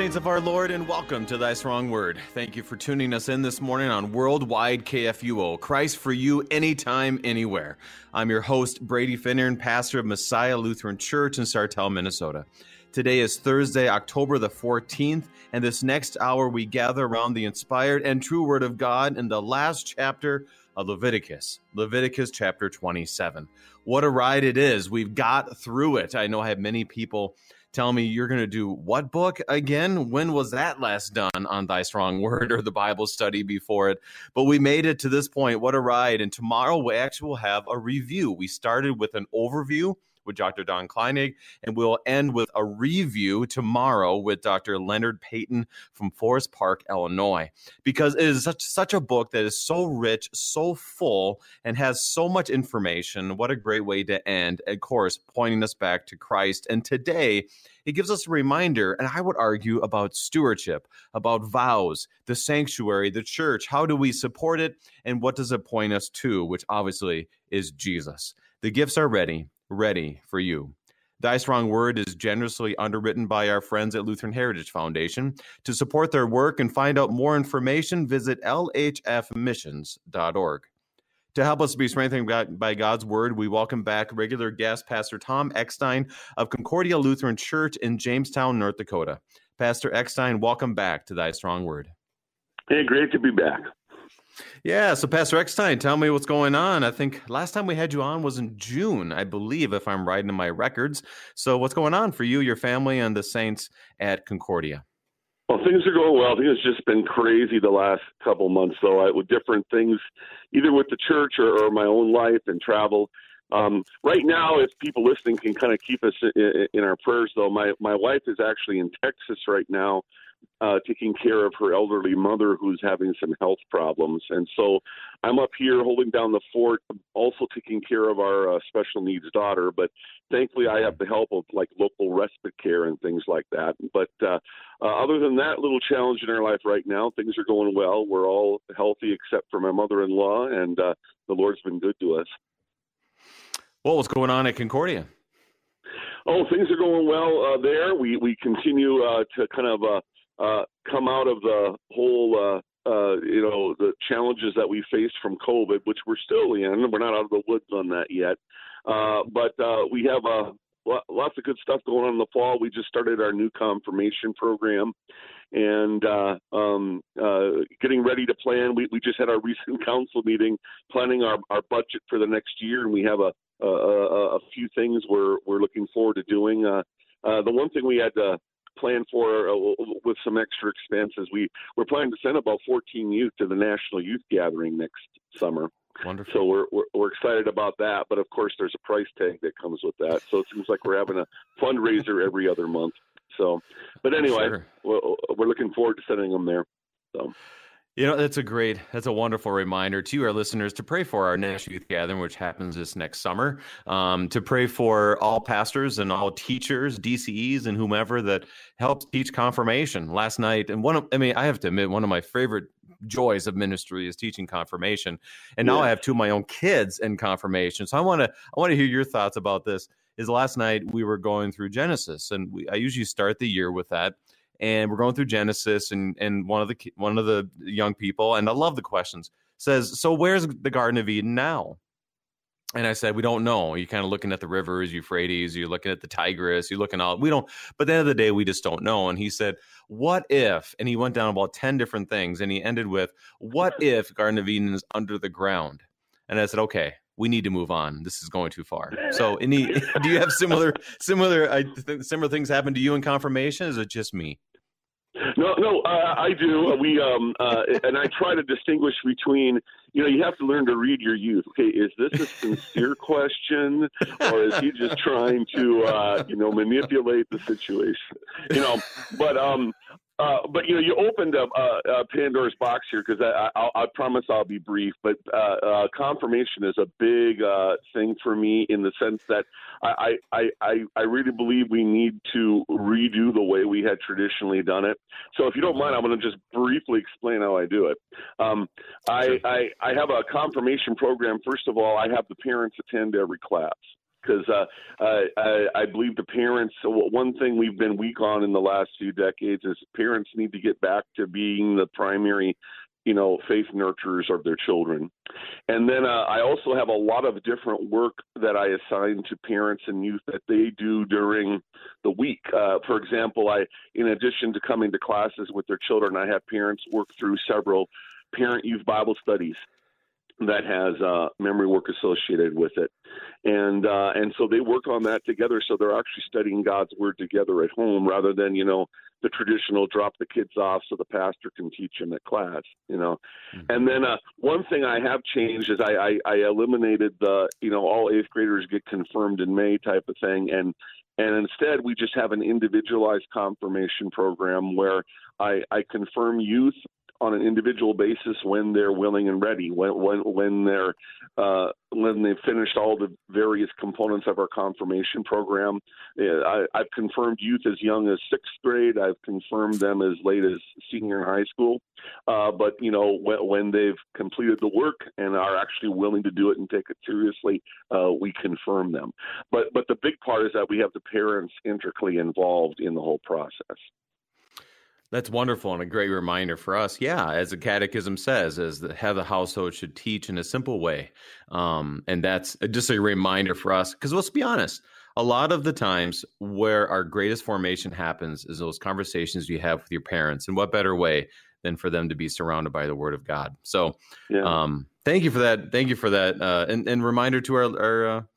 saints of our Lord, and welcome to Thy Strong Word. Thank you for tuning us in this morning on Worldwide KFUO, Christ for you, anytime, anywhere. I'm your host, Brady Finner, and pastor of Messiah Lutheran Church in Sartell, Minnesota. Today is Thursday, October the 14th, and this next hour we gather around the inspired and true Word of God in the last chapter of Leviticus chapter 27. What a ride it is. We've got through it. I know I have many people tell me, you're going to do what book again? When was that last done on Thy Strong Word or the Bible study before it? But we made it to this point. What a ride. And tomorrow we actually will have a review. We started with an overview with Dr. Don Kleinig, and we'll end with a review tomorrow with Dr. Leonard Payton from Forest Park, Illinois, because it is such a book that is so rich, so full, and has so much information. What a great way to end, of course, pointing us back to Christ. And today, it gives us a reminder, and I would argue, about stewardship, about vows, the sanctuary, the church. How do we support it, and what does it point us to, which obviously is Jesus. The gifts are ready for you. Thy Strong Word is generously underwritten by our friends at Lutheran Heritage Foundation. To support their work and find out more information, visit lhfmissions.org. To help us be strengthened by God's Word, we welcome back regular guest Pastor Tom Eckstein of Concordia Lutheran Church in Jamestown, North Dakota. Pastor Eckstein, welcome back to Thy Strong Word. Hey, great to be back. Yeah, so Pastor Eckstein, tell me what's going on. I think last time we had you on was in June, I believe, if I'm right in my records. So what's going on for you, your family, and the saints at Concordia? Well, things are going well. I think it's just been crazy the last couple months, though, with different things, either with the church or my own life and travel. Right now, if people listening can kind of keep us in our prayers, though, my wife is actually in Texas right now, taking care of her elderly mother who's having some health problems. And so I'm up here holding down the fort, also taking care of our special needs daughter. But thankfully, I have the help of like local respite care and things like that. But other than that little challenge in our life right now, things are going well. We're all healthy except for my mother-in-law, and the Lord's been good to us. Well, what's going on at Concordia? Oh, things are going well there. We continue to kind of come out of the whole, the challenges that we faced from COVID, which we're still in. We're not out of the woods on that yet. But we have lots of good stuff going on in the fall. We just started our new confirmation program and getting ready to plan. We just had our recent council meeting planning our budget for the next year, and we have a few things we're looking forward to doing. The one thing we had to plan for with some extra expenses, we're planning to send about 14 youth to the National Youth Gathering next summer. Wonderful. So we're excited about that, but of course there's a price tag that comes with that. So it seems like we're having a fundraiser every other month. So, but anyway, sure. We're looking forward to sending them there. So. You know, that's a wonderful reminder to our listeners to pray for our National Youth Gathering, which happens this next summer, to pray for all pastors and all teachers, DCEs, and whomever that helps teach confirmation. Last night, I have to admit, one of my favorite joys of ministry is teaching confirmation. And now I have two of my own kids in confirmation. So I want to hear your thoughts about this. Is last night we were going through Genesis, and I usually start the year with that. And we're going through Genesis, and one of the young people, and I love the questions, says, "So where's the Garden of Eden now?" And I said, "We don't know. You're kind of looking at the rivers, Euphrates. You're looking at the Tigris. You're looking out. We don't. But at the end of the day, we just don't know." And he said, "What if?" And he went down about 10 different things, and he ended with, "What if Garden of Eden is under the ground?" And I said, "Okay, we need to move on. This is going too far." So, do you have similar things happen to you in confirmation? Or is it just me? No, I do. We and I try to distinguish between, you have to learn to read your youth. Okay, is this a sincere question, or is he just trying to manipulate the situation? But you opened up Pandora's box here, because I promise I'll be brief. But confirmation is a big thing for me, in the sense that I really believe we need to redo the way we had traditionally done it. So if you don't mind, I'm going to just briefly explain how I do it. I have a confirmation program. First of all, I have the parents attend every class. because I believe the parents, one thing we've been weak on in the last few decades is parents need to get back to being the primary, faith nurturers of their children. And then I also have a lot of different work that I assign to parents and youth that they do during the week. For example, in addition to coming to classes with their children, I have parents work through several parent youth Bible studies that has memory work associated with it. And so they work on that together. So they're actually studying God's word together at home rather than, the traditional drop the kids off so the pastor can teach them at class, Mm-hmm. And then one thing I have changed is I eliminated the, all eighth graders get confirmed in May type of thing. And instead, we just have an individualized confirmation program where I confirm youth on an individual basis when they're willing and ready, when they've finished all the various components of our confirmation program. I've confirmed youth as young as sixth grade. I've confirmed them as late as senior in high school. But when they've completed the work and are actually willing to do it and take it seriously, we confirm them. But the big part is that we have the parents intricately involved in the whole process. That's wonderful and a great reminder for us. Yeah, as the Catechism says, how the household should teach in a simple way. And that's just a reminder for us, because let's be honest, a lot of the times where our greatest formation happens is those conversations you have with your parents. And what better way than for them to be surrounded by the Word of God? So yeah. Thank you for that. Thank you for that. And reminder to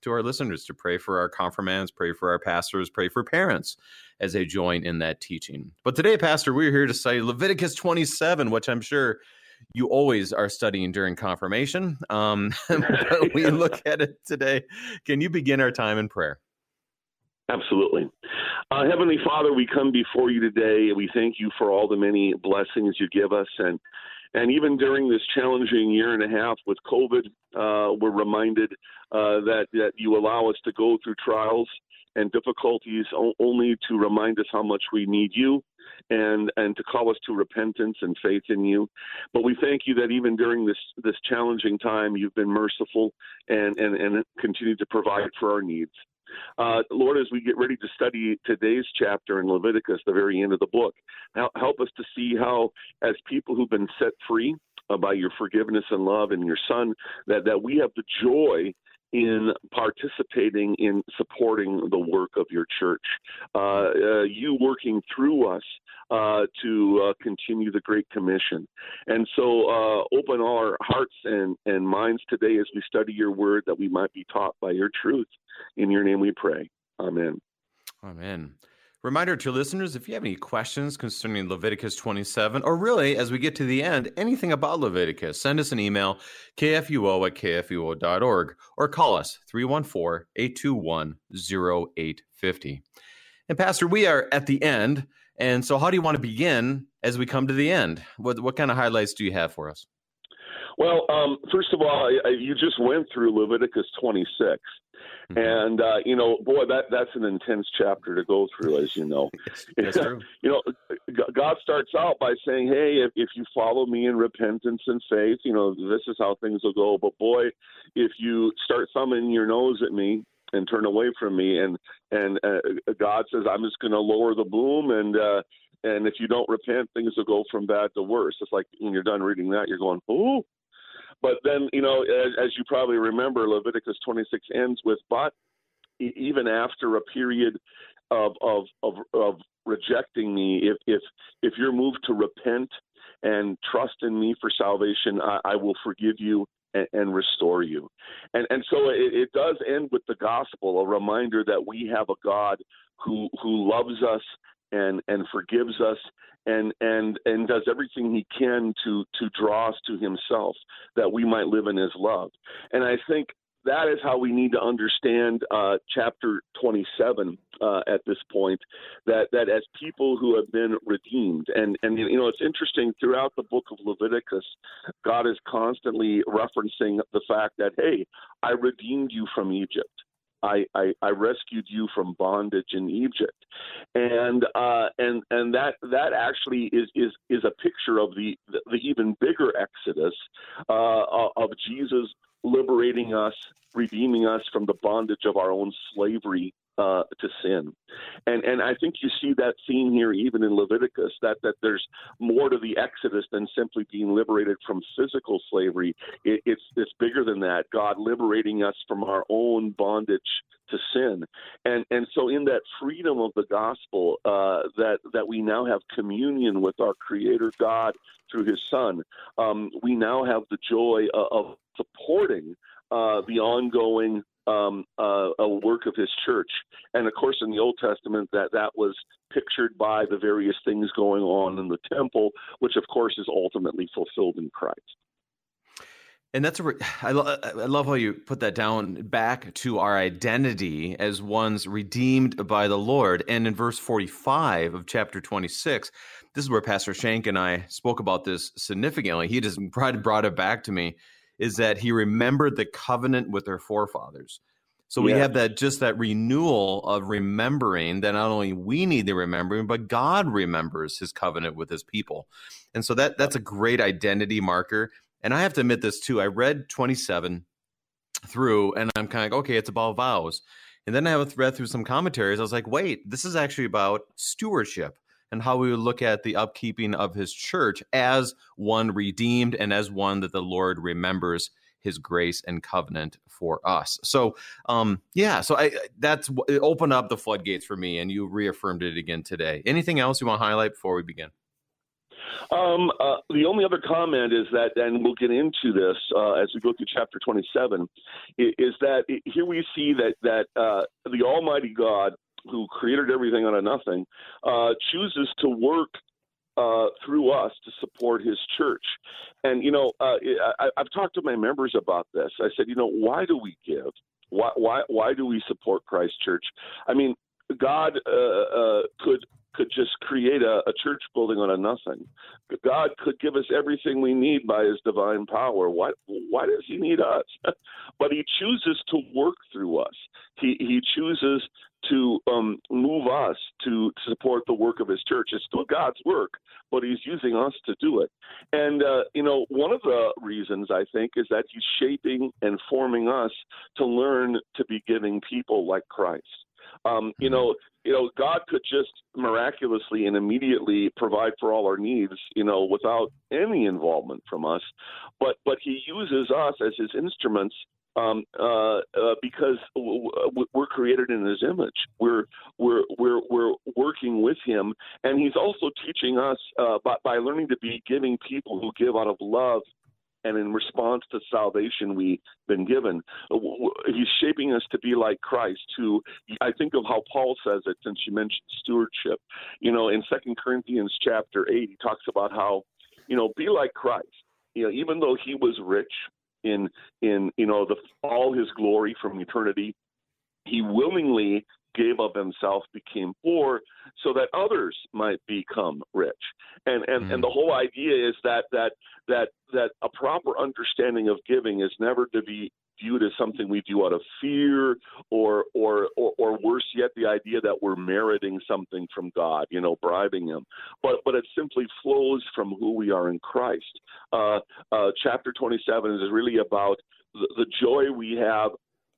our listeners to pray for our confirmands, pray for our pastors, pray for parents as they join in that teaching. But today, Pastor, we're here to study Leviticus 27, which I'm sure you always are studying during confirmation. But we look at it today. Can you begin our time in prayer? Absolutely. Heavenly Father, we come before you today. We thank you for all the many blessings you give us. And even during this challenging year and a half with COVID, we're reminded that you allow us to go through trials and difficulties only to remind us how much we need you and to call us to repentance and faith in you. But we thank you that even during this challenging time, you've been merciful and continue to provide for our needs. Lord, as we get ready to study today's chapter in Leviticus, the very end of the book, help us to see how, as people who've been set free by your forgiveness and love and your Son, that we have the joy in participating in supporting the work of your church, you working through us to continue the Great Commission. And so open our hearts and minds today as we study your word, that we might be taught by your truth. In your name we pray. Amen. Amen. Reminder to listeners, if you have any questions concerning Leviticus 27, or really, as we get to the end, anything about Leviticus, send us an email, kfuo@kfuo.org, or call us, 314-821-0850. And Pastor, we are at the end, and so how do you want to begin as we come to the end? What kind of highlights do you have for us? Well, first of all, you just went through Leviticus 26. And, boy, that's an intense chapter to go through, as you know. That's true. God starts out by saying, hey, if you follow me in repentance and faith, this is how things will go. But, boy, if you start thumbing your nose at me and turn away from me, and God says, I'm just going to lower the boom, and if you don't repent, things will go from bad to worse. It's like when you're done reading that, you're going, ooh. But then, as you probably remember, Leviticus 26 ends with, but even after a period of rejecting me, if you're moved to repent and trust in me for salvation, I will forgive you and restore you. And so it does end with the gospel, a reminder that we have a God who loves us and forgives us and does everything he can to draw us to himself, that we might live in his love. And I think that is how we need to understand chapter 27 at this point, that as people who have been redeemed, and it's interesting, throughout the book of Leviticus, God is constantly referencing the fact that, hey, I redeemed you from Egypt. I rescued you from bondage in Egypt, and that actually is a picture of the even bigger exodus of Jesus liberating us, redeeming us from the bondage of our own slavery to sin. And I think you see that theme here even in Leviticus, that there's more to the Exodus than simply being liberated from physical slavery. It's bigger than that. God liberating us from our own bondage to sin. And so in that freedom of the gospel, that we now have communion with our Creator God through His Son, we now have the joy of supporting the ongoing a work of His church. And of course, in the Old Testament, that was pictured by the various things going on in the temple, which of course is ultimately fulfilled in Christ. And that's I love how you put that down, back to our identity as ones redeemed by the Lord. And in verse 45 of chapter 26, this is where Pastor Shank and I spoke about this significantly. He just brought it back to me, is that he remembered the covenant with their forefathers. So we have that renewal of remembering that not only we need the remembering, but God remembers His covenant with His people. And so that's a great identity marker. And I have to admit this too. I read 27 through and I'm kind of like, okay, it's about vows. And then I read through some commentaries. I was like, wait, this is actually about stewardship and how we would look at the upkeeping of His church as one redeemed and as one that the Lord remembers His grace and covenant for us. So, it opened up the floodgates for me, and you reaffirmed it again today. Anything else you want to highlight before we begin? The only other comment is that, and we'll get into this as we go through chapter 27, is that here we see that the Almighty God, who created everything out of nothing, chooses to work through us to support His church. And, I've talked to my members about this. I said, why do we give? Why do we support Christ's church? I mean, God could just create a church building out of nothing. God could give us everything we need by His divine power. Why does He need us? But He chooses to work through us. He chooses to move us to support the work of His church. It's still God's work, but He's using us to do it. And, one of the reasons, I think, is that He's shaping and forming us to learn to be giving people like Christ. God could just miraculously and immediately provide for all our needs, without any involvement from us. But He uses us as His instruments because we're created in His image. We're working with Him, and He's also teaching us by learning to be giving people who give out of love. And in response to salvation we've been given, He's shaping us to be like Christ, who I think of how Paul says it, since you mentioned stewardship. In 2 Corinthians chapter 8, he talks about how, be like Christ. Even though He was rich in all His glory from eternity, He willingly gave of Himself, became poor, so that others might become rich. And the whole idea is that a proper understanding of giving is never to be viewed as something we do out of fear or worse yet, the idea that we're meriting something from God, bribing Him. But it simply flows from who we are in Christ. Chapter 27 is really about the joy we have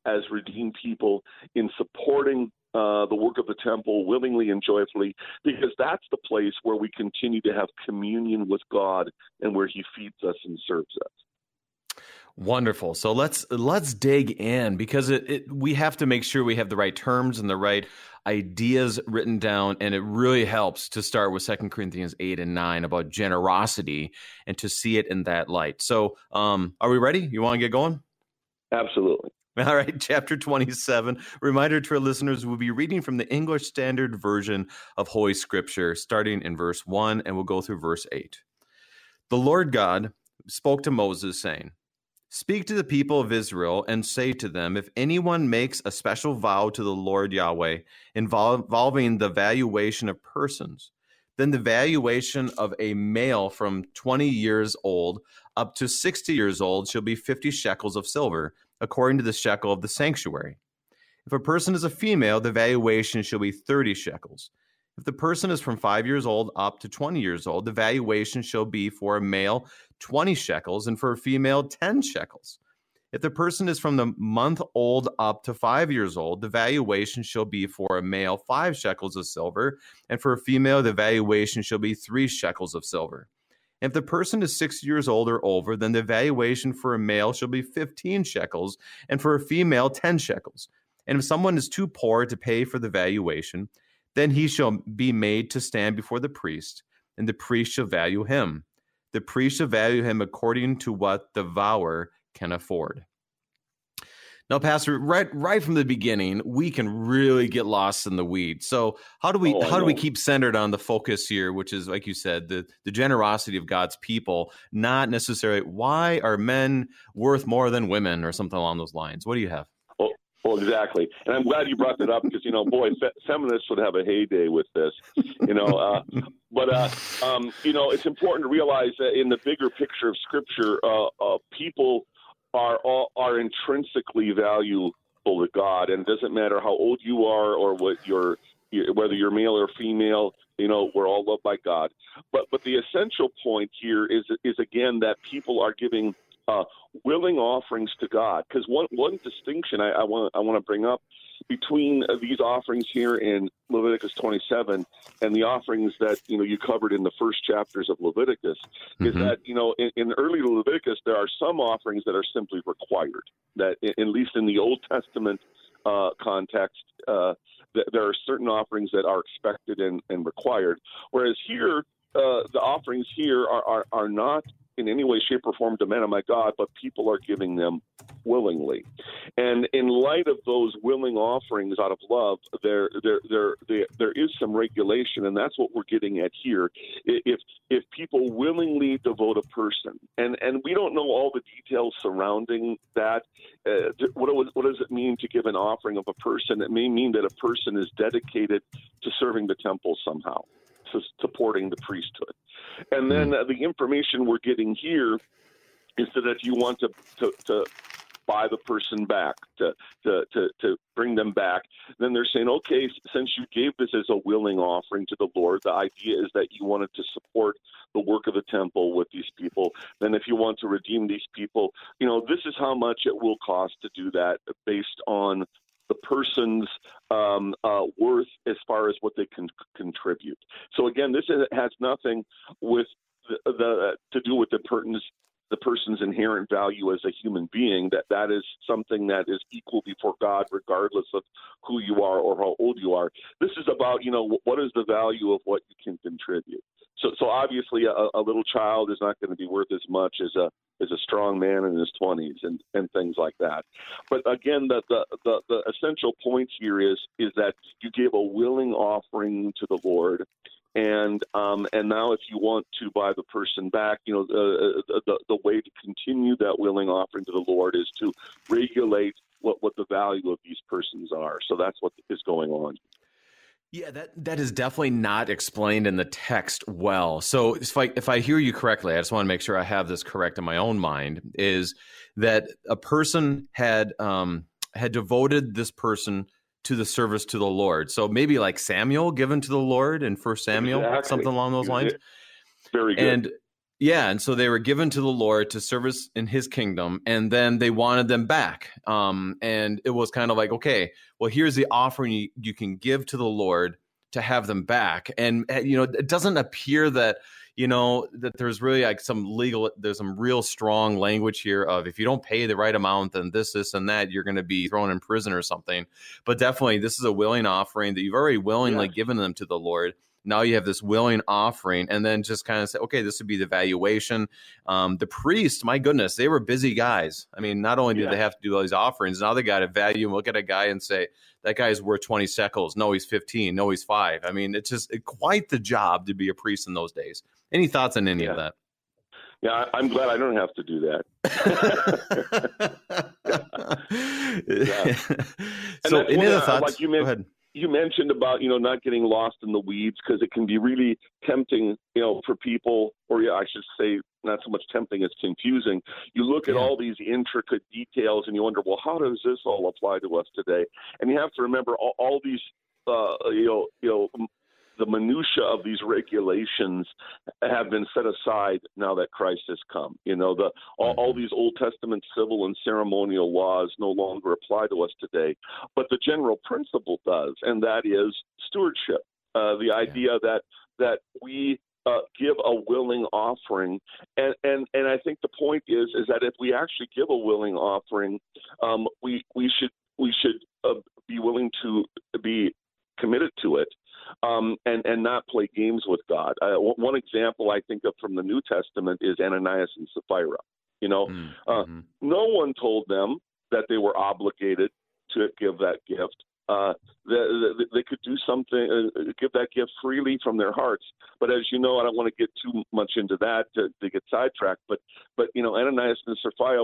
as redeemed people in supporting the work of the temple willingly and joyfully, because that's the place where we continue to have communion with God and where He feeds us and serves us. Wonderful. So let's dig in, because we have to make sure we have the right terms and the right ideas written down, and it really helps to start with 2 Corinthians 8 and 9 about generosity and to see it in that light. So are we ready? You want to get going? Absolutely. All right, chapter 27. Reminder to our listeners, we'll be reading from the English Standard Version of Holy Scripture, starting in verse 1, and we'll go through verse 8. The Lord God spoke to Moses, saying, "Speak to the people of Israel and say to them, if anyone makes a special vow to the Lord Yahweh involving the valuation of persons, then the valuation of a male from 20 years old up to 60 years old shall be 50 shekels of silver, according to the shekel of the sanctuary. If a person is a female, the valuation shall be 30 shekels. If the person is from 5 years old up to 20 years old, the valuation shall be for a male 20 shekels and for a female 10 shekels. If the person is from the month old up to 5 years old, the valuation shall be for a male 5 shekels of silver, and for a female, the valuation shall be 3 shekels of silver. If the person is 6 years old or over, then the valuation for a male shall be 15 shekels, and for a female, 10 shekels. And if someone is too poor to pay for the valuation, then he shall be made to stand before the priest, and the priest shall value him. The priest shall value him according to what the vower can afford. Now, Pastor, right from the beginning, we can really get lost in the weeds. So how do we keep centered on the focus here, which is, like you said, the generosity of God's people, not necessarily why are men worth more than women or something along those lines? What do you have? Well, exactly. And I'm glad you brought that up because, feminists would have a heyday with this, But it's important to realize that in the bigger picture of Scripture, people are intrinsically valuable to God, and it doesn't matter how old you are or what whether you're male or female. We're all loved by God. But the essential point here is again that people are giving willing offerings to God, because one distinction I want to bring up between these offerings here in Leviticus 27 and the offerings that you covered in the first chapters of Leviticus mm-hmm. is that in early Leviticus there are some offerings that are simply required, that at least in the Old Testament context there are certain offerings that are expected and required, whereas here the offerings here are not in any way, shape, or form demanded by God, but people are giving them willingly. And in light of those willing offerings out of love, there is some regulation, and that's what we're getting at here. If people willingly devote a person, and we don't know all the details surrounding that, what does it mean to give an offering of a person? It may mean that a person is dedicated to serving the temple somehow, to supporting the priesthood. And then the information we're getting here is that if you want to buy the person back, to bring them back, then they're saying, okay, since you gave this as a willing offering to the Lord, the idea is that you wanted to support the work of the temple with these people. Then if you want to redeem these people, this is how much it will cost to do that based on the person's worth as far as what they can contribute. So again, this has nothing with to do with the person's inherent value as a human being. That is something that is equal before God, regardless of who you are or how old you are. This is about what is the value of what you can contribute. So obviously, a little child is not going to be worth as much as a strong man in his 20s and things like that. But again, the essential point here is that you gave a willing offering to the Lord, and now if you want to buy the person back, the way to continue that willing offering to the Lord is to regulate what the value of these persons are. So that's what is going on. Yeah, that is definitely not explained in the text well. So if I hear you correctly, I just want to make sure I have this correct in my own mind, is that a person had devoted this person to the service to the Lord. So maybe like Samuel given to the Lord in 1 Samuel, exactly. Something along those lines. Very good. And so they were given to the Lord to service in his kingdom, and then they wanted them back. And it was kind of like, okay, well, here's the offering you can give to the Lord to have them back. And, it doesn't appear that, that there's really like there's some real strong language here of if you don't pay the right amount, then this, and that, you're going to be thrown in prison or something. But definitely this is a willing offering that you've already willingly given them to the Lord. Now you have this willing offering, and then just kind of say, okay, this would be the valuation. The priest, my goodness, they were busy guys. I mean, not only did they have to do all these offerings, now they got to value and look at a guy and say, that guy's worth 20 shekels. No, he's 15. No, he's 5. I mean, it's just quite the job to be a priest in those days. Any thoughts on any of that? Yeah, I'm glad I don't have to do that. So any other thoughts? Like go ahead. You mentioned about, not getting lost in the weeds, because it can be really tempting, for people, or I should say not so much tempting, it's confusing. You look at all these intricate details and you wonder, well, how does this all apply to us today? And you have to remember all these the minutia of these regulations have been set aside now that Christ has come. You know, all these Old Testament civil and ceremonial laws no longer apply to us today, but the general principle does, and that is stewardship. The idea that we give a willing offering, and I think the point is that if we actually give a willing offering, we should be willing to be committed to it, and not play games with God. One example I think of from the New Testament is Ananias and Sapphira. You know, no one told them that they were obligated to give that gift. They could do something, give that gift freely from their hearts. But as you know, I don't want to get too much into that to get sidetracked. But you know, Ananias and Sapphira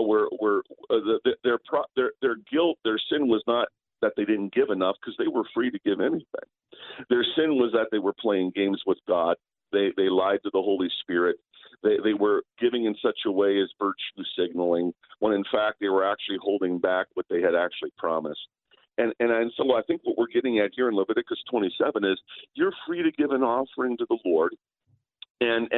their guilt, their sin was not that they didn't give enough, because they were free to give anything. Their sin was that they were playing games with God. They lied to the Holy Spirit. They were giving in such a way as virtue signaling, when in fact they were actually holding back what they had actually promised. And so I think what we're getting at here in Leviticus 27 is you're free to give an offering to the Lord, and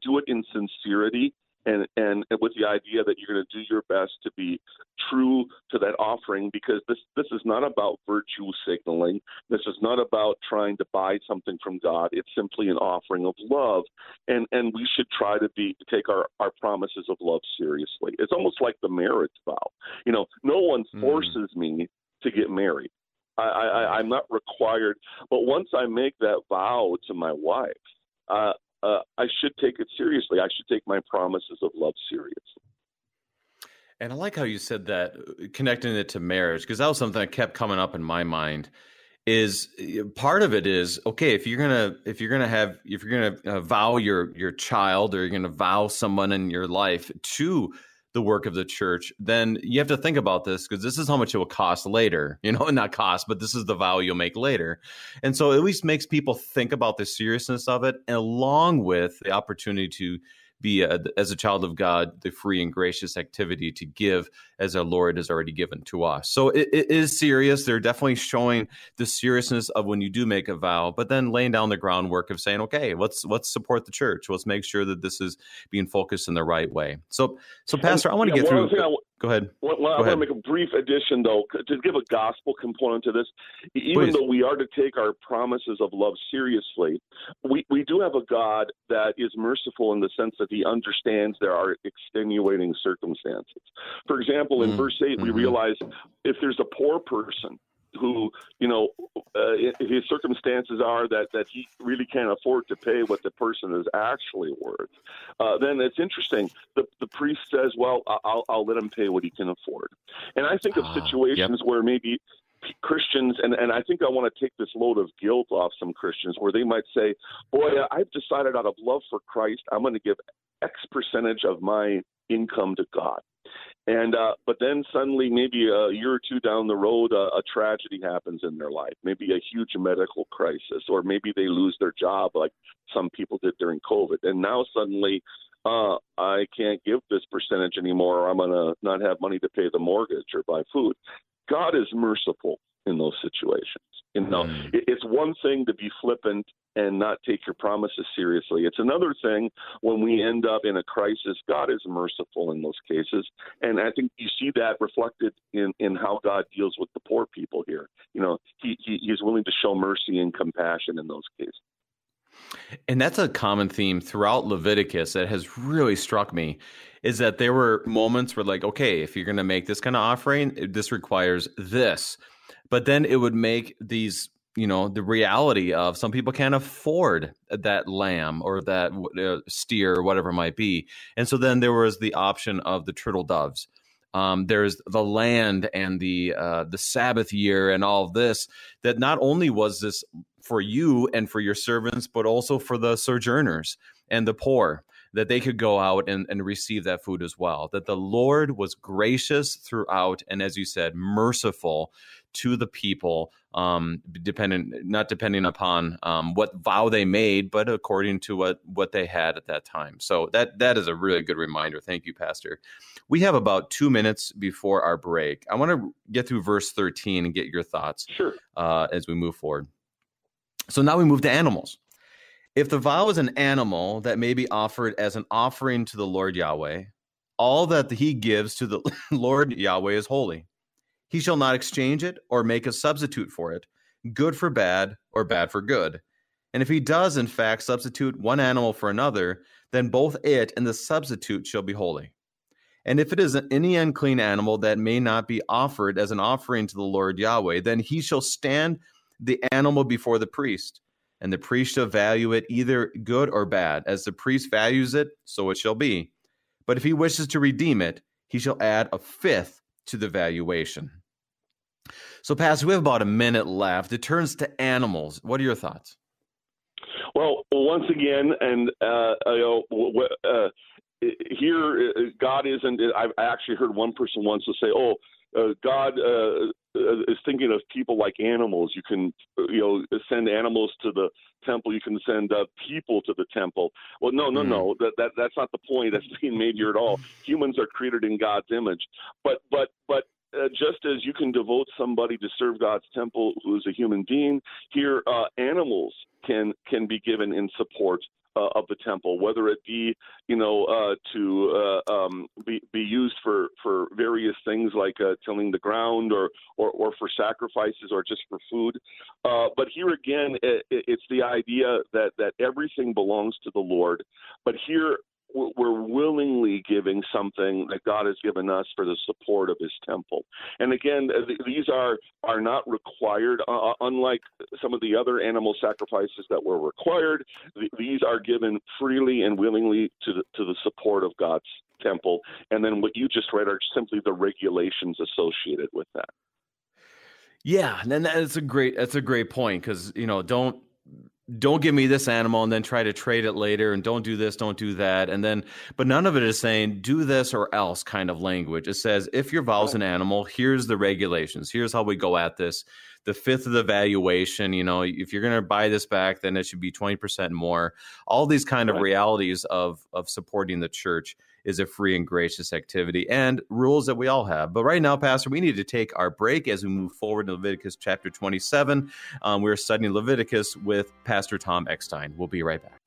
do it in sincerity and with the idea that you're going to do your best to be true to that offering, because this is not about virtue signaling. This is not about trying to buy something from God. It's simply an offering of love, and we should try to take our promises of love seriously. It's almost like the marriage vow. You know, no one forces me to get married. I'm not required, but once I make that vow to my wife, I should take it seriously. I should take my promises of love seriously. And I like how you said that, connecting it to marriage, because that was something that kept coming up in my mind. Is part of it is, okay, if you're gonna vow your child, or you're gonna vow someone in your life to the work of the church, then you have to think about this, because this is how much it will cost later, you know, and not cost, but this is the vow you'll make later. And so it at least makes people think about the seriousness of it, along with the opportunity to be, as a child of God, the free and gracious activity to give as our Lord has already given to us. So it is serious. They're definitely showing the seriousness of when you do make a vow, but then laying down the groundwork of saying, okay, let's support the church. Let's make sure that this is being focused in the right way. So Pastor, I want to get through. Go ahead. I want to make a brief addition, though, to give a gospel component to this. Even though we are to take our promises of love seriously, we do have a God that is merciful in the sense that he understands there are extenuating circumstances. For example, in verse 8, we realize if there's a poor person who, you know, his circumstances are that he really can't afford to pay what the person is actually worth, then it's interesting. The priest says, well, I'll let him pay what he can afford. And I think of situations where maybe Christians, and I think I want to take this load of guilt off some Christians, where they might say, boy, I've decided out of love for Christ, I'm going to give X percentage of my income to God. And but then suddenly, maybe a year or two down the road, a tragedy happens in their life, maybe a huge medical crisis, or maybe they lose their job like some people did during COVID. And now suddenly, I can't give this percentage anymore, or I'm going to not have money to pay the mortgage or buy food. God is merciful in those situations. You know, it's one thing to be flippant and not take your promises seriously. It's another thing when we end up in a crisis. God is merciful in those cases. And I think you see that reflected in how God deals with the poor people here. You know, he's willing to show mercy and compassion in those cases. And that's a common theme throughout Leviticus that has really struck me, is that there were moments where, like, okay, if you're going to make this kind of offering, this requires this. But then it would make these, you know, the reality of some people can't afford that lamb or that steer or whatever it might be. And so then there was the option of the turtle doves. There's the land and the Sabbath year and all of this, that not only was this for you and for your servants, but also for the sojourners and the poor, that they could go out and receive that food as well, that the Lord was gracious throughout. And as you said, merciful to the people, not depending upon what vow they made, but according to what they had at that time. So that is a really good reminder. Thank you, Pastor. We have about 2 minutes before our break. I want to get through verse 13 and get your thoughts as we move forward. So now we move to animals. If the vow is an animal that may be offered as an offering to the Lord Yahweh, all that he gives to the Lord Yahweh is holy. He shall not exchange it or make a substitute for it, good for bad or bad for good. And if he does, in fact, substitute one animal for another, then both it and the substitute shall be holy. And if it is any unclean animal that may not be offered as an offering to the Lord Yahweh, then he shall stand the animal before the priest. And the priest shall value it either good or bad. As the priest values it, so it shall be. But if he wishes to redeem it, he shall add a fifth to the valuation. So, Pastor, we have about a minute left. It turns to animals. What are your thoughts? Well, once again, and here God isn't. I've actually heard one person once to say, "Oh, God is thinking of people like animals. You can, send animals to the temple. You can send people to the temple." Well, no. That's not the point that's being made here at all. Humans are created in God's image, but. Just as you can devote somebody to serve God's temple who is a human being, here animals can be given in support of the temple, whether it be to be used for various things like tilling the ground or for sacrifices or just for food. But here again, it's the idea that everything belongs to the Lord. But here, we're willingly giving something that God has given us for the support of his temple. And again, these are not required, unlike some of the other animal sacrifices that were required. These are given freely and willingly to the support of God's temple. And then what you just read are simply the regulations associated with that. Yeah, and that's a great point, because, don't give me this animal and then try to trade it later, and don't do this, don't do that. And then, but none of it is saying do this or else kind of language. It says, if your vow is an animal, here's the regulations. Here's how we go at this. The fifth of the valuation, if you're going to buy this back, then it should be 20% more. All these kind of realities of supporting the church is a free and gracious activity and rules that we all have. But right now, Pastor, we need to take our break as we move forward to Leviticus chapter 27. We're studying Leviticus with Pastor Tom Eckstein. We'll be right back.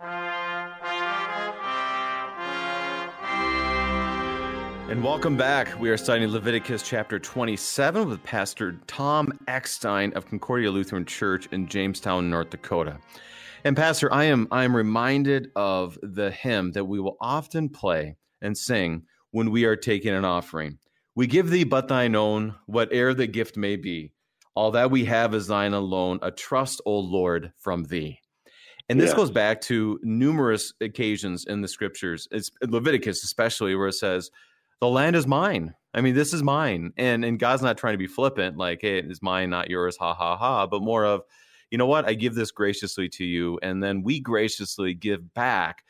And welcome back. We are studying Leviticus chapter 27 with Pastor Tom Eckstein of Concordia Lutheran Church in Jamestown, North Dakota. And Pastor, I am reminded of the hymn that we will often play and sing when we are taking an offering. We give thee but thine own, whate'er the gift may be. All that we have is thine alone, a trust, O Lord, from thee. And this goes back to numerous occasions in the scriptures, it's Leviticus especially, where it says, the land is mine. I mean, this is mine. And God's not trying to be flippant, like, hey, it's mine, not yours, ha, ha, ha, but more of, you know what, I give this graciously to you, and then we graciously give back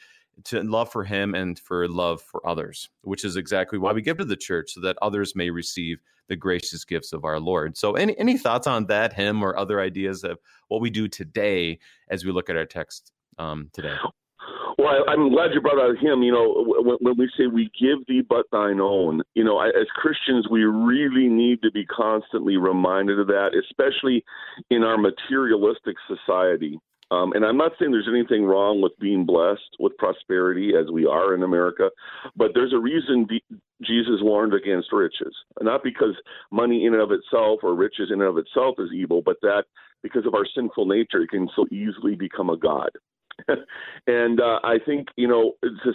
to love for him and for love for others, which is exactly why we give to the church, so that others may receive the gracious gifts of our Lord. So any thoughts on that hymn or other ideas of what we do today as we look at our text today? Well, I'm glad you brought out him. When we say we give thee but thine own, as Christians, we really need to be constantly reminded of that, especially in our materialistic society. And I'm not saying there's anything wrong with being blessed with prosperity as we are in America, but there's a reason Jesus warned against riches, not because money in and of itself or riches in and of itself is evil, but that because of our sinful nature, it can so easily become a god. And I think, the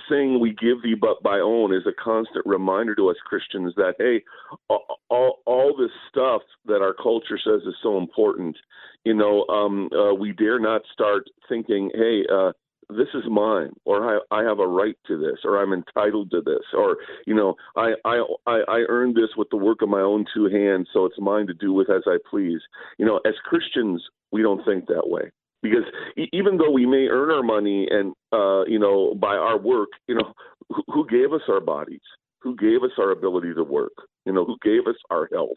saying we give thee but thy own is a constant reminder to us Christians that, hey, all this stuff that our culture says is so important, we dare not start thinking, hey, this is mine, or I have a right to this, or I'm entitled to this, or, I earned this with the work of my own two hands, so it's mine to do with as I please. As Christians, we don't think that way. Because even though we may earn our money and, by our work, who gave us our bodies? Who gave us our ability to work? Who gave us our health?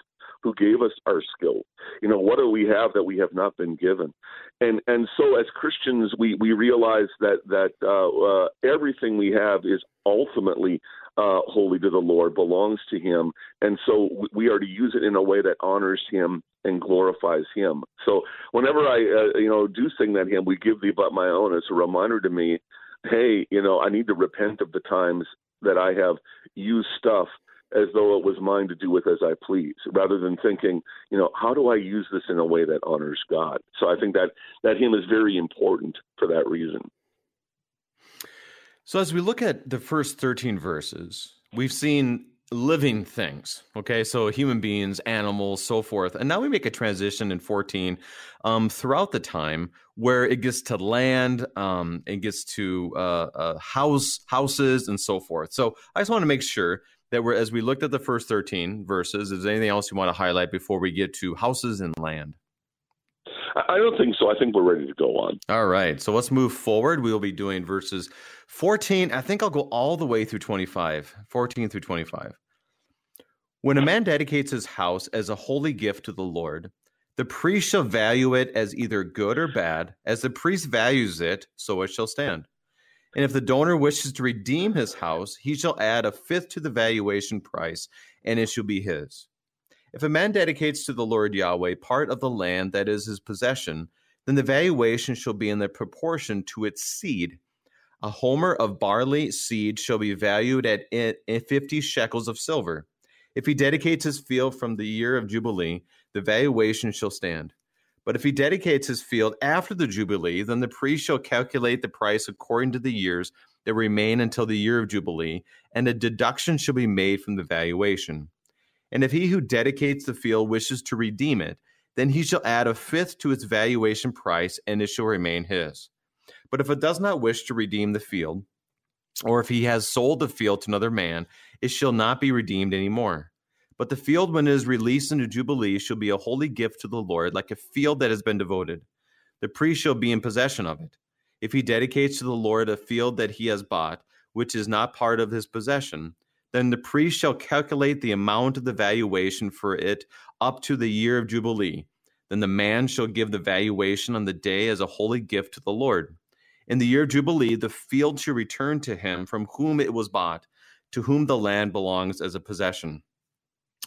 Who gave us our skill? What do we have that we have not been given? And so as Christians, we realize that everything we have is ultimately holy to the Lord, belongs to him. And so we are to use it in a way that honors him and glorifies him. So whenever I, do sing that hymn, "We Give Thee But My Own," it's a reminder to me, hey, I need to repent of the times that I have used stuff as though it was mine to do with as I please, rather than thinking, how do I use this in a way that honors God? So I think that hymn is very important for that reason. So as we look at the first 13 verses, we've seen living things, okay? So human beings, animals, so forth. And now we make a transition in 14 throughout the time where it gets to land, it gets to houses and so forth. So I just want to make sure that as we looked at the first 13 verses, is there anything else you want to highlight before we get to houses and land? I don't think so. I think we're ready to go on. All right. So let's move forward. We'll be doing verses 14. I think I'll go all the way through 25, 14 through 25. When a man dedicates his house as a holy gift to the Lord, the priest shall value it as either good or bad. As the priest values it, so it shall stand. And if the donor wishes to redeem his house, he shall add a fifth to the valuation price, and it shall be his. If a man dedicates to the Lord Yahweh part of the land that is his possession, then the valuation shall be in the proportion to its seed. A homer of barley seed shall be valued at 50 shekels of silver. If he dedicates his field from the year of Jubilee, the valuation shall stand. But if he dedicates his field after the Jubilee, then the priest shall calculate the price according to the years that remain until the year of Jubilee, and a deduction shall be made from the valuation. And if he who dedicates the field wishes to redeem it, then he shall add a fifth to its valuation price, and it shall remain his. But if it does not wish to redeem the field, or if he has sold the field to another man, it shall not be redeemed any more. But the field, when it is released into Jubilee, shall be a holy gift to the Lord, like a field that has been devoted. The priest shall be in possession of it. If he dedicates to the Lord a field that he has bought, which is not part of his possession, then the priest shall calculate the amount of the valuation for it up to the year of Jubilee. Then the man shall give the valuation on the day as a holy gift to the Lord. In the year of Jubilee, the field shall return to him from whom it was bought, to whom the land belongs as a possession.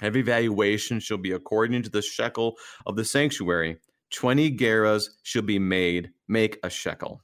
Every valuation shall be according to the shekel of the sanctuary. 20 gerahs shall be make a shekel.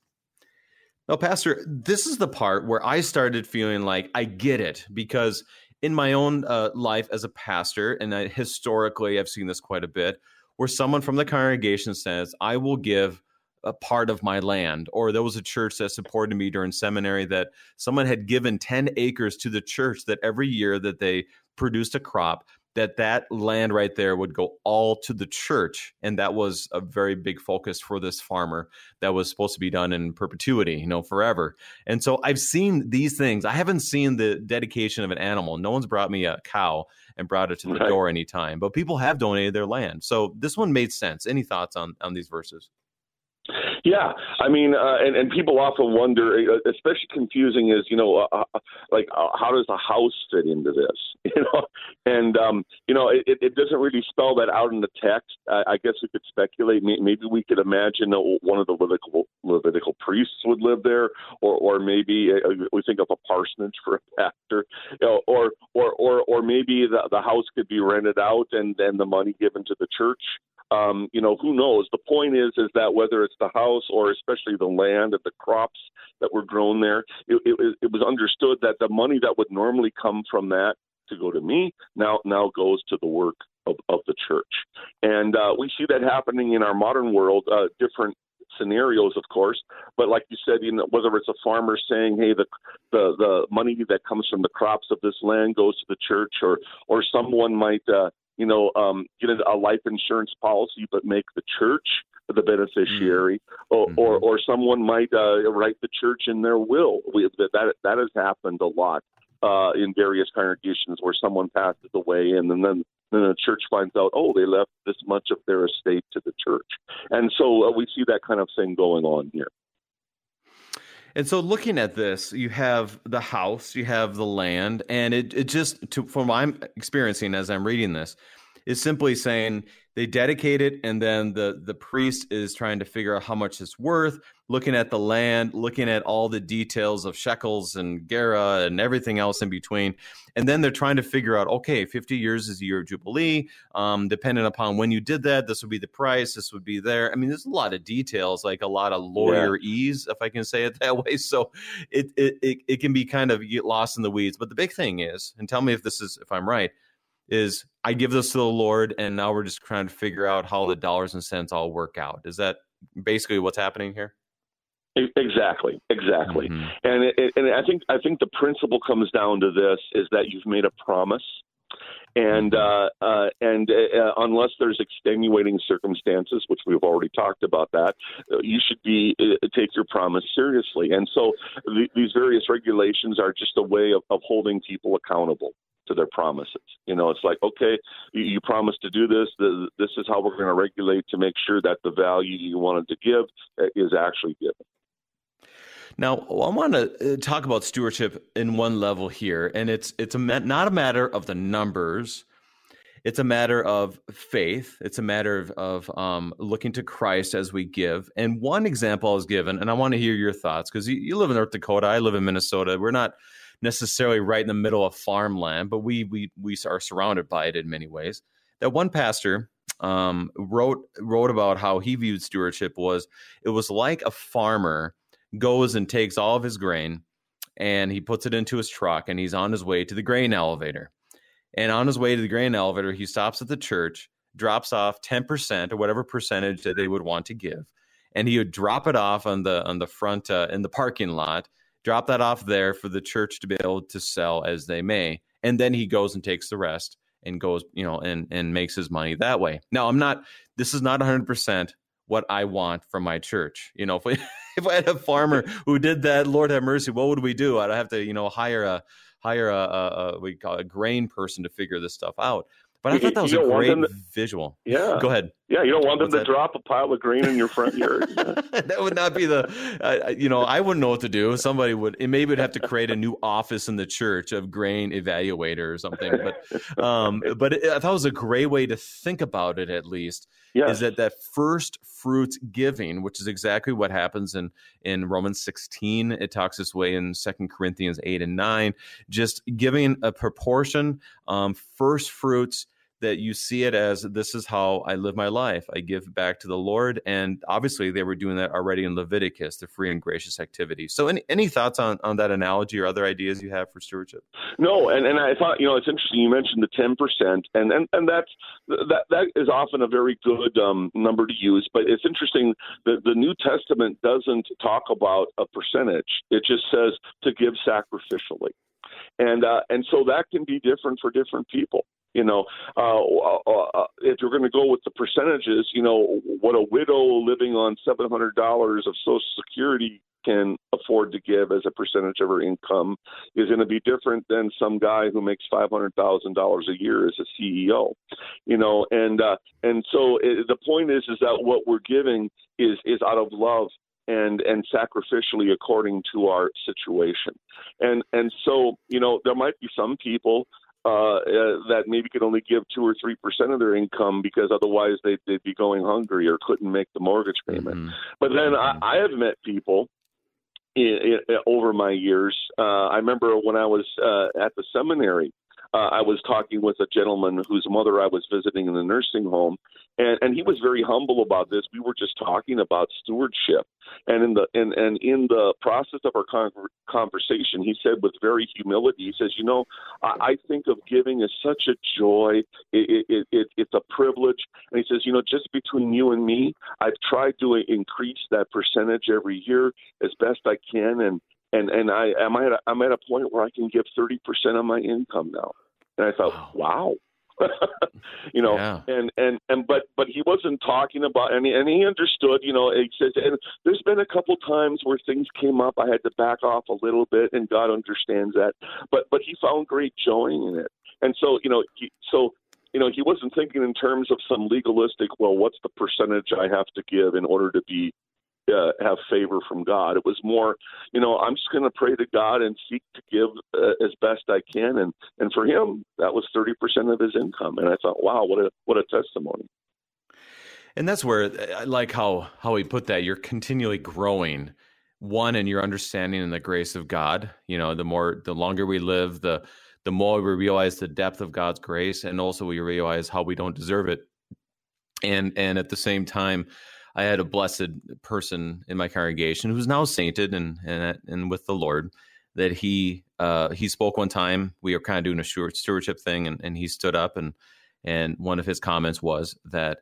Now, Pastor, this is the part where I started feeling like I get it, because in my own life as a pastor, and historically I've seen this quite a bit, where someone from the congregation says, I will give a part of my land. Or there was a church that supported me during seminary that someone had given 10 acres to the church, that every year that they produced a crop, that land right there would go all to the church. And that was a very big focus for this farmer that was supposed to be done in perpetuity, forever. And so I've seen these things. I haven't seen the dedication of an animal. No one's brought me a cow and brought it to the door anytime, but people have donated their land. So this one made sense. Any thoughts on these verses? Yeah, I mean, and people often wonder, especially confusing is, how does the house fit into this? It doesn't really spell that out in the text. I guess we could speculate. Maybe we could imagine one of the Levitical priests would live there, or maybe we think of a parsonage for a pastor, or maybe the house could be rented out and then the money given to the church. Who knows? The point is that whether it's the house or especially the land and the crops that were grown there, it was understood that the money that would normally come from that to go to me now goes to the work of the church. And we see that happening in our modern world, different scenarios, of course. But like you said, whether it's a farmer saying, hey, the money that comes from the crops of this land goes to the church, or someone might get a life insurance policy, but make the church the beneficiary, or someone might write the church in their will. That has happened a lot in various congregations where someone passes away, and then the church finds out, oh, they left this much of their estate to the church. And so we see that kind of thing going on here. And so looking at this, you have the house, you have the land, and it just, from what I'm experiencing as I'm reading this, is simply saying they dedicate it, and then the priest is trying to figure out how much it's worth, looking at the land, looking at all the details of shekels and gerah and everything else in between. And then they're trying to figure out, okay, 50 years is the year of Jubilee. Depending upon when you did that, this would be the price, this would be there. I mean, there's a lot of details, like a lot of lawyer-ese, if I can say it that way. So it can be kind of, you get lost in the weeds. But the big thing is, and tell me if this is, if I'm right, is I give this to the Lord, and now we're just trying to figure out how the dollars and cents all work out. Is that basically what's happening here? Exactly. Mm-hmm. And I think the principle comes down to this, is that you've made a promise, and unless there's extenuating circumstances, which we've already talked about, that you should take your promise seriously. And so these various regulations are just a way of holding people accountable to their promises. You know, it's like, okay, you promised to do this. This is how we're going to regulate to make sure that the value you wanted to give is actually given. Now, I want to talk about stewardship in one level here, and it's not a matter of the numbers. It's a matter of faith. It's a matter of looking to Christ as we give. And one example I was given, and I want to hear your thoughts, because you live in North Dakota, I live in Minnesota. We're not necessarily right in the middle of farmland, but we are surrounded by it in many ways. That one pastor wrote about how he viewed stewardship was, it was like a farmer goes and takes all of his grain and he puts it into his truck and he's on his way to the grain elevator. And on his way to the grain elevator, he stops at the church, drops off 10% or whatever percentage that they would want to give. And he would drop it off on the front in the parking lot, drop that off there for the church to be able to sell as they may. And then he goes and takes the rest and goes, you know, and makes his money that way. Now, this is not 100% what I want from my church. You know, if I had a farmer who did that, Lord have mercy, what would we do? I'd have to, you know, hire a we call a grain person to figure this stuff out. But I thought that was a great visual. Yeah. Go ahead. Yeah, you don't want them to drop a pile of grain in your front yard. That would not be I wouldn't know what to do. Somebody would, and maybe would have to create a new office in the church of grain evaluator or something. But I thought it was a great way to think about it, at least, yes. Is that first fruits giving, which is exactly what happens in Romans 16. It talks this way in 2 Corinthians 8 and 9, just giving a proportion, first fruits, that you see it as, this is how I live my life. I give back to the Lord. And obviously they were doing that already in Leviticus, the free and gracious activity. So any thoughts on that analogy or other ideas you have for stewardship? No. And I thought, you know, it's interesting. You mentioned the 10%, and that is often a very good number to use, but it's interesting that the New Testament doesn't talk about a percentage. It just says to give sacrificially. And so that can be different for different people. You know, if you're going to go with the percentages, you know, what a widow living on $700 of Social Security can afford to give as a percentage of her income is going to be different than some guy who makes $500,000 a year as a CEO. You know, and so the point is that what we're giving is out of love and sacrificially according to our situation. And so, you know, there might be some people that maybe could only give 2 or 3% of their income because otherwise they'd be going hungry or couldn't make the mortgage payment. Mm-hmm. But then I have met people over my years. I remember when I was at the seminary, I was talking with a gentleman whose mother I was visiting in the nursing home, and he was very humble about this. We were just talking about stewardship, and in the process of our conversation, he said with very humility, he says, "You know, I think of giving as such a joy. It's a privilege." And he says, "You know, just between you and me, I've tried to increase that percentage every year as best I can, and I'm at a point where I can give 30% of my income now." And I thought, wow. You know, yeah. but he wasn't talking about and he understood, you know, he says, and there's been a couple times where things came up, I had to back off a little bit, and God understands that. But he found great joy in it. And so, you know, he wasn't thinking in terms of some legalistic, well, what's the percentage I have to give in order to be have favor from God. It was more, I'm just going to pray to God and seek to give as best I can. And for him, that was 30% of his income. And I thought, wow, what a testimony. And that's where I like how he put that. You're continually growing, one, in your understanding and the grace of God. The longer we live, the more we realize the depth of God's grace, and also we realize how we don't deserve it. And at the same time, I had a blessed person in my congregation who's now sainted and with the Lord, that he spoke one time. We were kind of doing a stewardship thing, and he stood up, and one of his comments was that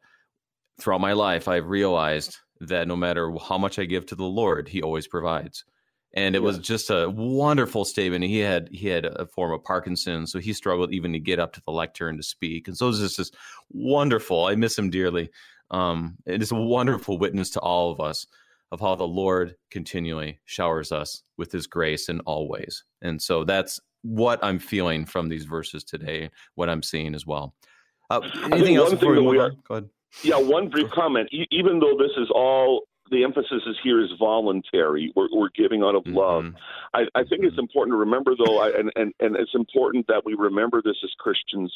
throughout my life, I've realized that no matter how much I give to the Lord, he always provides. And it was just a wonderful statement. He had a form of Parkinson's, so he struggled even to get up to the lectern to speak. And so it was just wonderful. I miss him dearly. It is a wonderful witness to all of us of how the Lord continually showers us with his grace in all ways. And so that's what I'm feeling from these verses today, what I'm seeing as well. Anything else before we move on? Go ahead. Yeah, one brief comment. Even though this is all, the emphasis is here is voluntary. We're giving out of love. I think it's important to remember, though, and it's important that we remember this as Christians.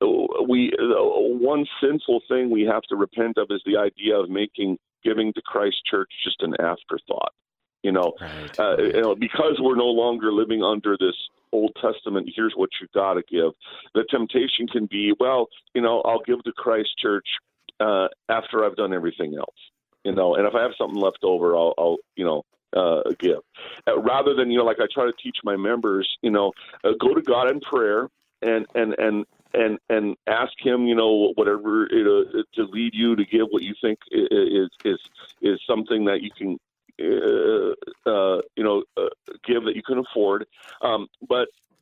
One sinful thing we have to repent of is the idea of making giving to Christ's church just an afterthought. Because we're no longer living under this Old Testament, here's what you got to give. The temptation can be, I'll give to Christ's church after I've done everything else. And if I have something left over, I'll give. Rather than, like I try to teach my members, go to God in prayer and ask him, whatever to lead you to give what you think is something that you can give that you can afford.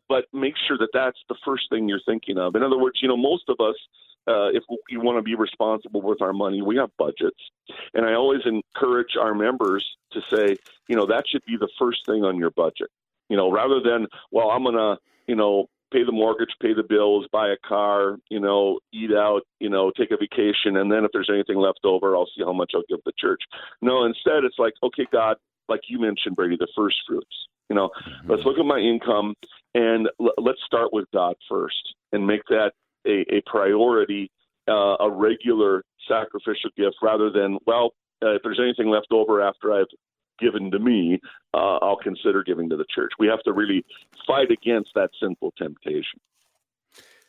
But make sure that that's the first thing you're thinking of. In other words, most of us, if you want to be responsible with our money, we have budgets. And I always encourage our members to say, that should be the first thing on your budget. Rather than, I'm going to, pay the mortgage, pay the bills, buy a car, eat out, take a vacation. And then if there's anything left over, I'll see how much I'll give the church. No, instead, it's like, okay, God, like you mentioned, Brady, the first fruits. Let's look at my income and let's start with God first and make that a priority, a regular sacrificial gift, rather than, if there's anything left over after I've given to me, I'll consider giving to the church. We have to really fight against that sinful temptation.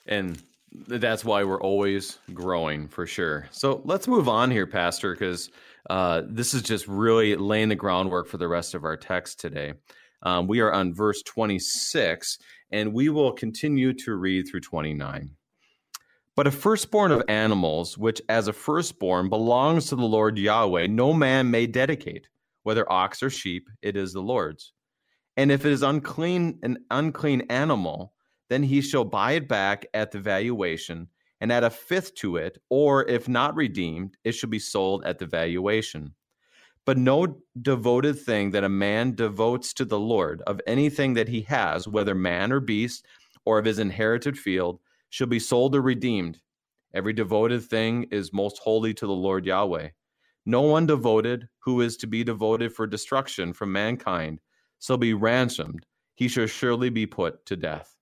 And that's why we're always growing, for sure. So let's move on here, Pastor, because this is just really laying the groundwork for the rest of our text today. We are on verse 26, and we will continue to read through 29. But a firstborn of animals, which as a firstborn belongs to the Lord Yahweh, no man may dedicate, whether ox or sheep, it is the Lord's. And if it is an unclean animal, then he shall buy it back at the valuation, and add a fifth to it, or if not redeemed, it shall be sold at the valuation. But no devoted thing that a man devotes to the Lord of anything that he has, whether man or beast, or of his inherited field, shall be sold or redeemed. Every devoted thing is most holy to the Lord Yahweh. No one devoted who is to be devoted for destruction from mankind shall be ransomed. He shall surely be put to death.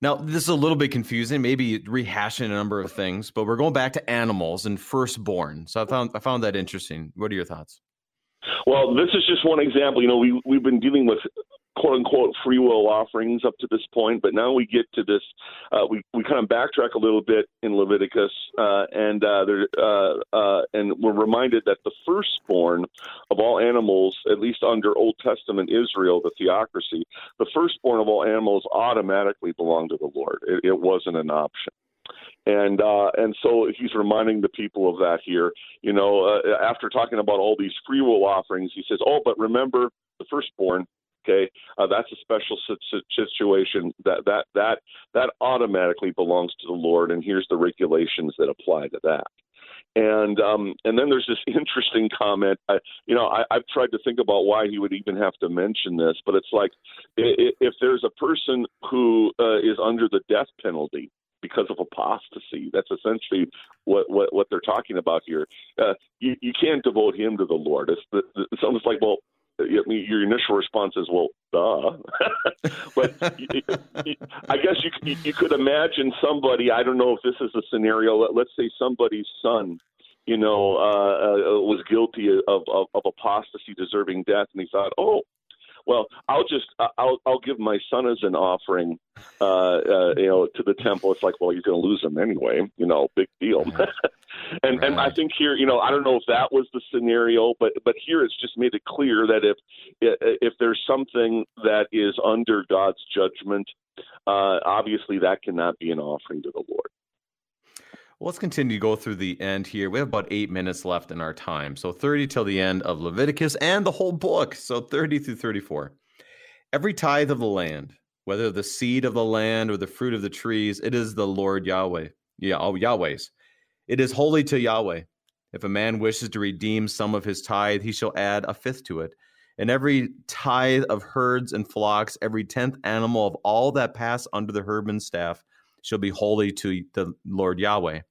Now, this is a little bit confusing, maybe rehashing a number of things, but we're going back to animals and firstborn. So I found that interesting. What are your thoughts? Well, this is just one example. We've been dealing with quote-unquote free will offerings up to this point, but now we get to this, we kind of backtrack a little bit in Leviticus, and we're reminded that the firstborn of all animals, at least under Old Testament Israel, the theocracy, the firstborn of all animals automatically belonged to the Lord. It wasn't an option. And so he's reminding the people of that here, after talking about all these free will offerings, he says, but remember the firstborn. Okay, that's a special situation that automatically belongs to the Lord, and here's the regulations that apply to that. And then there's this interesting comment. I've tried to think about why he would even have to mention this, but it's like if there's a person who is under the death penalty, because of apostasy. That's essentially what they're talking about here. You can't devote him to the Lord. It's almost like, well, your initial response is, well, duh. But I guess you could imagine somebody, I don't know if this is a scenario, let's say somebody's son, was guilty of apostasy, deserving death, and he thought, oh, well, I'll give my son as an offering, to the temple. It's like, well, you're going to lose him anyway, big deal. And I think here, I don't know if that was the scenario, but here it's just made it clear that if there's something that is under God's judgment, obviously that cannot be an offering to the Lord. Well, let's continue to go through the end here. We have about 8 minutes left in our time. So 30 till the end of Leviticus and the whole book. So 30 through 34. Every tithe of the land, whether the seed of the land or the fruit of the trees, it is the Lord Yahweh. Yahweh's. It is holy to Yahweh. If a man wishes to redeem some of his tithe, he shall add a fifth to it. And every tithe of herds and flocks, every tenth animal of all that pass under the herdman's staff, shall be holy to the Lord Yahweh.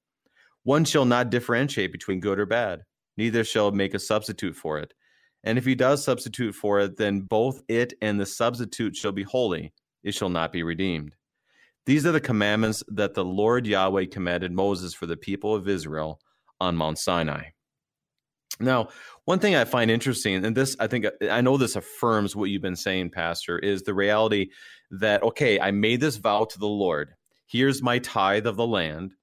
One shall not differentiate between good or bad, neither shall make a substitute for it. And if he does substitute for it, then both it and the substitute shall be holy. It shall not be redeemed. These are the commandments that the Lord Yahweh commanded Moses for the people of Israel on Mount Sinai. Now, one thing I find interesting, and this, I think, I know this affirms what you've been saying, Pastor, is the reality that, okay, I made this vow to the Lord. Here's my tithe of the land.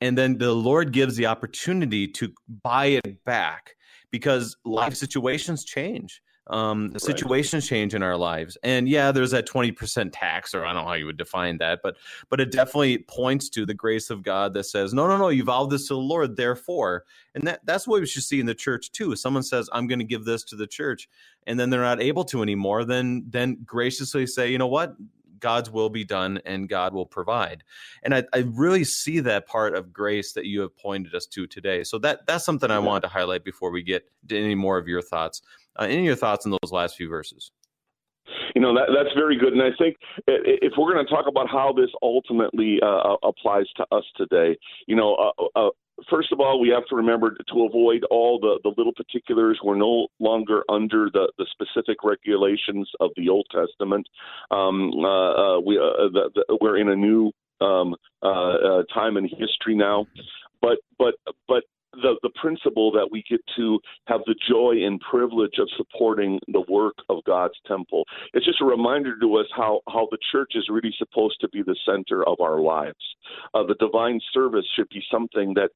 And then the Lord gives the opportunity to buy it back because life situations change. Right. Situations change in our lives. And yeah, there's that 20% tax, or I don't know how you would define that, but it definitely points to the grace of God that says, no, you vowed this to the Lord, therefore. And that's what we should see in the church too. Someone says, I'm going to give this to the church, and then they're not able to anymore, then graciously say, you know what? God's will be done and God will provide. And I really see that part of grace that you have pointed us to today. So that's something I wanted to highlight before we get to any more of your thoughts. Any of your thoughts on those last few verses? That's very good. And I think if we're going to talk about how this ultimately applies to us today, first of all, we have to remember to avoid all the little particulars. We're no longer under the specific regulations of the Old Testament. We're in a new time in history now, but the principle that we get to have the joy and privilege of supporting the work of God's temple. It's just a reminder to us how the church is really supposed to be the center of our lives. The divine service should be something that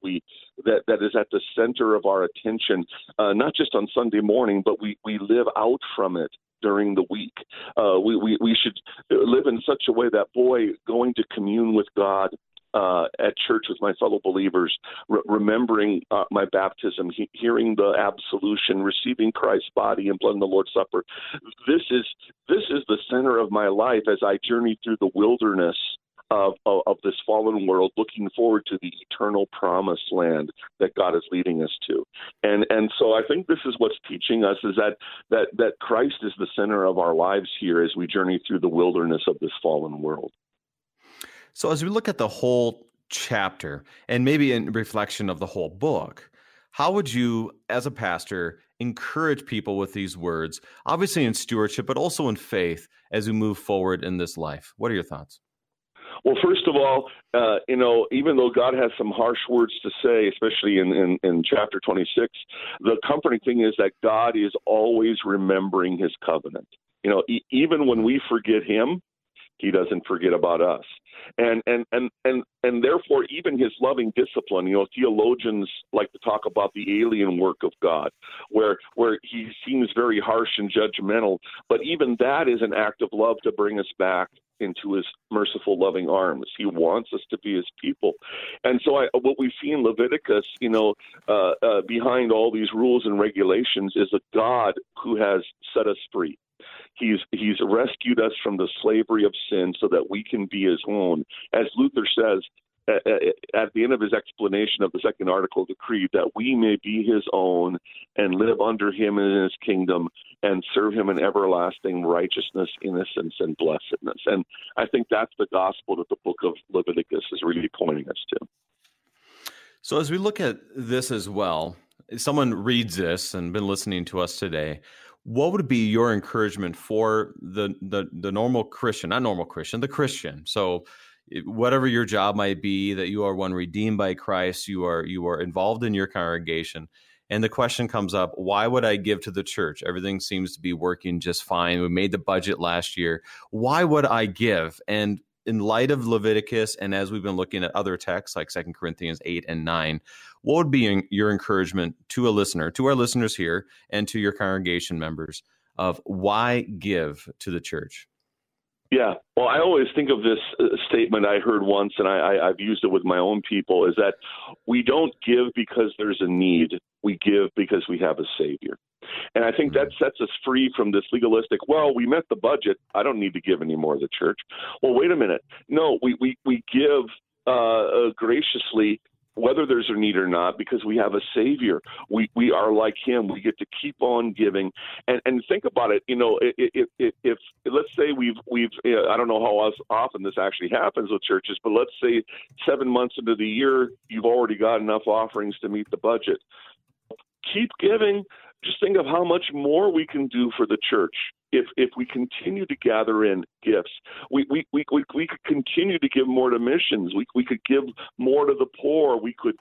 that is at the center of our attention, not just on Sunday morning, but we live out from it during the week. We should live in such a way that, boy, going to commune with God at church with my fellow believers, remembering my baptism, hearing the absolution, receiving Christ's body and blood in the Lord's Supper. This is the center of my life as I journey through the wilderness of this fallen world, looking forward to the eternal promised land that God is leading us to. And so I think this is what's teaching us is that Christ is the center of our lives here as we journey through the wilderness of this fallen world. So as we look at the whole chapter and maybe in reflection of the whole book, how would you, as a pastor, encourage people with these words, obviously in stewardship, but also in faith as we move forward in this life? What are your thoughts? Well, first of all, even though God has some harsh words to say, especially in chapter 26, the comforting thing is that God is always remembering his covenant. Even when we forget him, he doesn't forget about us. And therefore, even his loving discipline, theologians like to talk about the alien work of God, where he seems very harsh and judgmental, but even that is an act of love to bring us back into his merciful, loving arms. He wants us to be his people. And so what we see in Leviticus, behind all these rules and regulations is a God who has set us free. He's rescued us from the slavery of sin so that we can be his own. As Luther says, at the end of his explanation of the second article of the Creed, that we may be his own and live under him in his kingdom and serve him in everlasting righteousness, innocence, and blessedness. And I think that's the gospel that the book of Leviticus is really pointing us to. So as we look at this as well, if someone reads this and been listening to us today, what would be your encouragement for the normal Christian, not normal Christian, the Christian? So whatever your job might be, that you are one redeemed by Christ, you are involved in your congregation. And the question comes up, why would I give to the church? Everything seems to be working just fine. We made the budget last year. Why would I give? And in light of Leviticus, and as we've been looking at other texts like 2 Corinthians 8 and 9, what would be your encouragement to a listener, to our listeners here, and to your congregation members of why give to the church? Yeah. Well, I always think of this statement I heard once, and I've used it with my own people, is that we don't give because there's a need. We give because we have a Savior. And I think that sets us free from this legalistic, well, we met the budget, I don't need to give anymore to the church. Well, wait a minute. No, we give graciously, whether there's a need or not, because we have a Savior. We are like him. We get to keep on giving. And think about it. You know, if let's say we've I don't know how often this actually happens with churches, but let's say 7 months into the year, you've already got enough offerings to meet the budget. Keep giving. Just think of how much more we can do for the church if we continue to gather in gifts. We could continue to give more to missions. We could give more to the poor. We could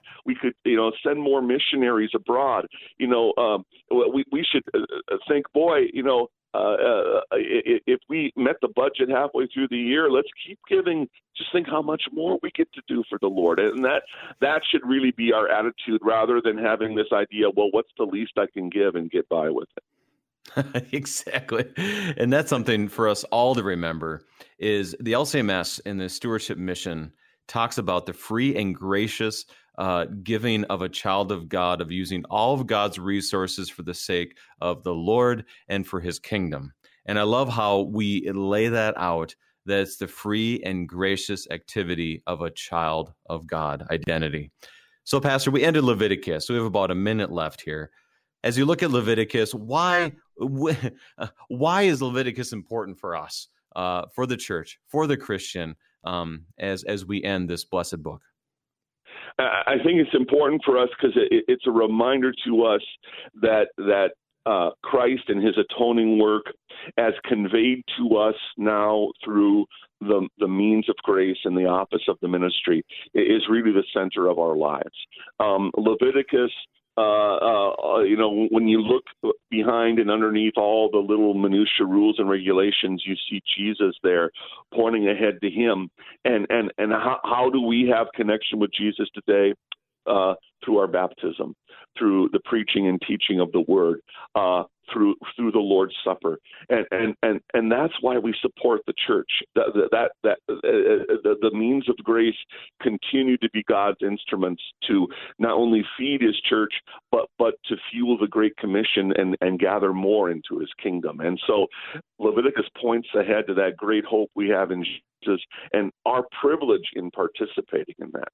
send more missionaries abroad. We should think, boy, if we met the budget halfway through the year, let's keep giving. Just think how much more we get to do for the Lord. And that should really be our attitude, rather than having this idea, well, what's the least I can give and get by with it? Exactly. And that's something for us all to remember, is the LCMS and the stewardship mission talks about the free and gracious giving of a child of God, of using all of God's resources for the sake of the Lord and for his kingdom. And I love how we lay that out, that it's the free and gracious activity of a child of God identity. So, Pastor, we ended Leviticus. We have about a minute left here. As you look at Leviticus, why is Leviticus important for us, for the church, for the Christian, as we end this blessed book? I think it's important for us because it's a reminder to us that Christ and his atoning work, as conveyed to us now through the means of grace and the office of the ministry, is really the center of our lives. Leviticus, when you look behind and underneath all the little minutia rules and regulations, you see Jesus there pointing ahead to him. And how do we have connection with Jesus today? Through our baptism, through the preaching and teaching of the word, through the Lord's Supper, and that's why we support the church. The means of grace continue to be God's instruments to not only feed his church, but to fuel the Great Commission and gather more into his kingdom. And so Leviticus points ahead to that great hope we have in Jesus and our privilege in participating in that.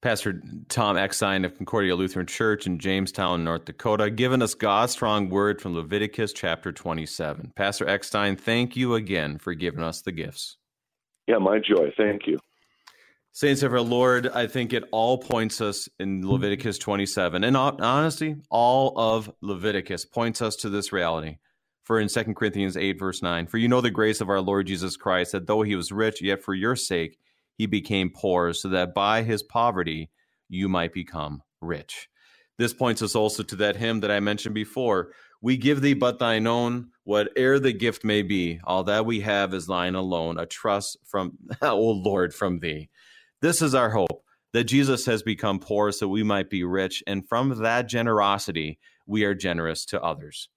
Pastor Tom Eckstein of Concordia Lutheran Church in Jamestown, North Dakota, giving us God's strong word from Leviticus chapter 27. Pastor Eckstein, thank you again for giving us the gifts. Yeah, my joy. Thank you. Saints of our Lord, I think it all points us in Leviticus 27. And honestly, all of Leviticus points us to this reality. For in 2 Corinthians 8, verse 9, for you know the grace of our Lord Jesus Christ, that though he was rich, yet for your sake he became poor, so that by his poverty you might become rich. This points us also to that hymn that I mentioned before. We give thee but thine own, whate'er the gift may be. All that we have is thine alone, a trust from, O Lord, from thee. This is our hope, that Jesus has become poor so we might be rich, and from that generosity we are generous to others.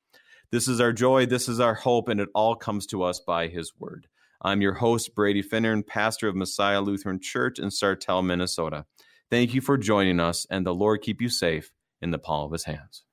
This is our joy, this is our hope, and it all comes to us by his word. I'm your host, Brady Finner, and pastor of Messiah Lutheran Church in Sartell, Minnesota. Thank you for joining us, and the Lord keep you safe in the palm of his hands.